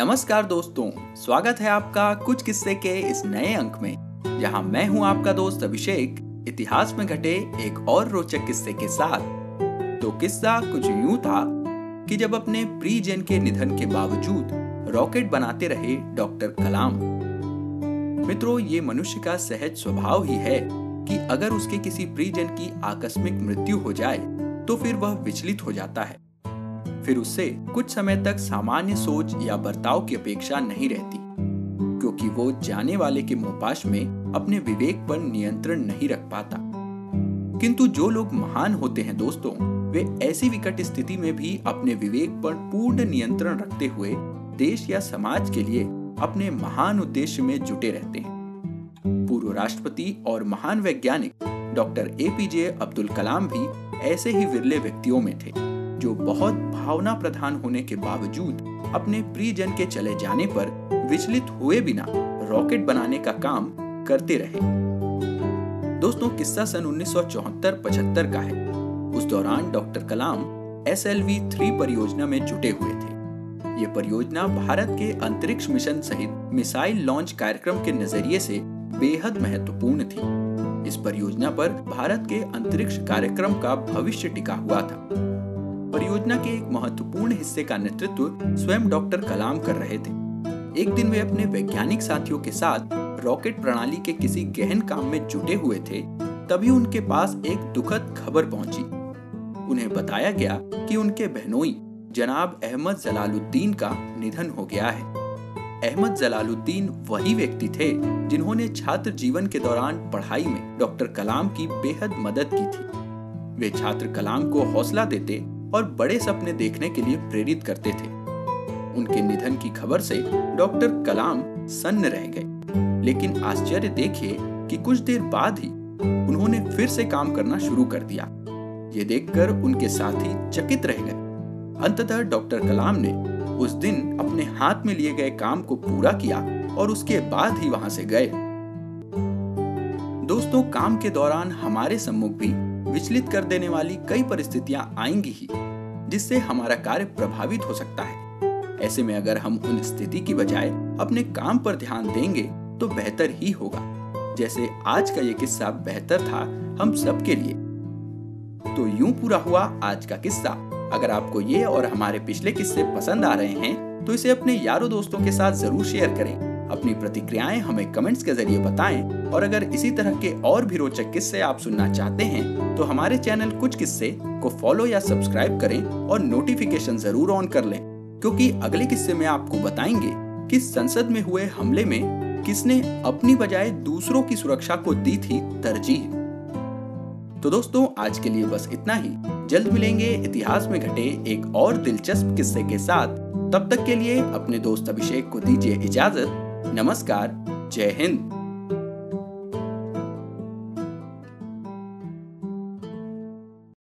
नमस्कार दोस्तों, स्वागत है आपका कुछ किस्से के इस नए अंक में, जहां मैं हूं आपका दोस्त अभिषेक, इतिहास में घटे एक और रोचक किस्से के साथ। तो किस्सा कुछ यूं था कि जब अपने प्रियजन के निधन के बावजूद रॉकेट बनाते रहे डॉक्टर कलाम। मित्रों, ये मनुष्य का सहज स्वभाव ही है कि अगर उसके किसी प्रियजन की आकस्मिक मृत्यु हो जाए तो फिर वह विचलित हो जाता है। फिर उससे कुछ समय तक सामान्य सोच या बर्ताव की अपेक्षा नहीं रहती, क्योंकि वो जाने वाले के मोहपाश में अपने विवेक पर नियंत्रण नहीं रख पाता। किंतु जो लोग महान होते हैं दोस्तों, वे ऐसी विकट स्थिति में भी अपने विवेक पर पूर्ण नियंत्रण रखते हुए देश या समाज के लिए अपने महान उद्देश्य में जुटे रहते हैं। पूर्व राष्ट्रपति और महान वैज्ञानिक डॉक्टर APJ अब्दुल कलाम भी ऐसे ही विरले व्यक्तियों में थे, जो बहुत भावना प्रधान होने के बावजूद अपने प्रियजन के चले जाने पर विचलित हुए बिना रॉकेट बनाने का काम करते रहे। दोस्तों, किस्सा सन 1974-75 का है। उस दौरान डॉक्टर कलाम SLV 3 परियोजना में जुटे हुए थे। ये परियोजना भारत के अंतरिक्ष मिशन सहित मिसाइल लॉन्च कार्यक्रम के नजरिए से बेहद महत्वपूर्ण थी। इस परियोजना पर भारत के अंतरिक्ष कार्यक्रम का भविष्य टिका हुआ था। परियोजना के एक महत्वपूर्ण हिस्से का नेतृत्व स्वयं डॉक्टर कलाम कर रहे थे। एक दिन वे अपने वैज्ञानिक साथियों के साथ रॉकेट प्रणाली के किसी गहन काम में जुटे हुए थे, तभी उनके पास एक दुखद खबर पहुंची। उन्हें बताया गया कि उनके बहनोई जनाब अहमद जलालुद्दीन का निधन हो गया है। अहमद जलालुद्दीन वही व्यक्ति थे जिन्होंने छात्र जीवन के दौरान पढ़ाई में डॉक्टर कलाम की बेहद मदद की थी। वे छात्र कलाम को हौसला देते और बड़े सपने देखने के लिए प्रेरित करते थे। उनके निधन की खबर से डॉक्टर कलाम सन्न रह गए, लेकिन आश्चर्य देखिए कि कुछ देर बाद ही उन्होंने फिर से काम करना शुरू कर दिया। ये देखकर उनके साथी चकित रह गए। अंततः डॉक्टर कलाम ने उस दिन अपने हाथ में लिए गए काम को पूरा किया और उसके बाद ही वहां से गए। दोस्तों, काम के दौरान हमारे सम्मुख भी विचलित कर देने वाली कई परिस्थितियां आएंगी ही, जिससे हमारा कार्य प्रभावित हो सकता है। ऐसे में अगर हम उन स्थिति की बजाय अपने काम पर ध्यान देंगे तो बेहतर ही होगा। जैसे आज का ये किस्सा बेहतर था हम सबके लिए। तो यूं पूरा हुआ आज का किस्सा। अगर आपको ये और हमारे पिछले किस्से पसंद आ रहे हैं तो इसे अपने यारों दोस्तों के साथ जरूर शेयर करें। अपनी प्रतिक्रियाएं हमें कमेंट्स के जरिए बताएं, और अगर इसी तरह के और भी रोचक किस्से आप सुनना चाहते हैं तो हमारे चैनल कुछ किस्से को फॉलो या सब्सक्राइब करें और नोटिफिकेशन जरूर ऑन कर लें, क्योंकि अगले किस्से में आपको बताएंगे कि संसद में हुए हमले में किसने अपनी बजाय दूसरों की सुरक्षा को दी थी तरजीह। तो दोस्तों, आज के लिए बस इतना ही। जल्द मिलेंगे इतिहास में घटे एक और दिलचस्प किस्से के साथ। तब तक के लिए अपने दोस्त अभिषेक को दीजिए इजाजत। नमस्कार, जय हिंद।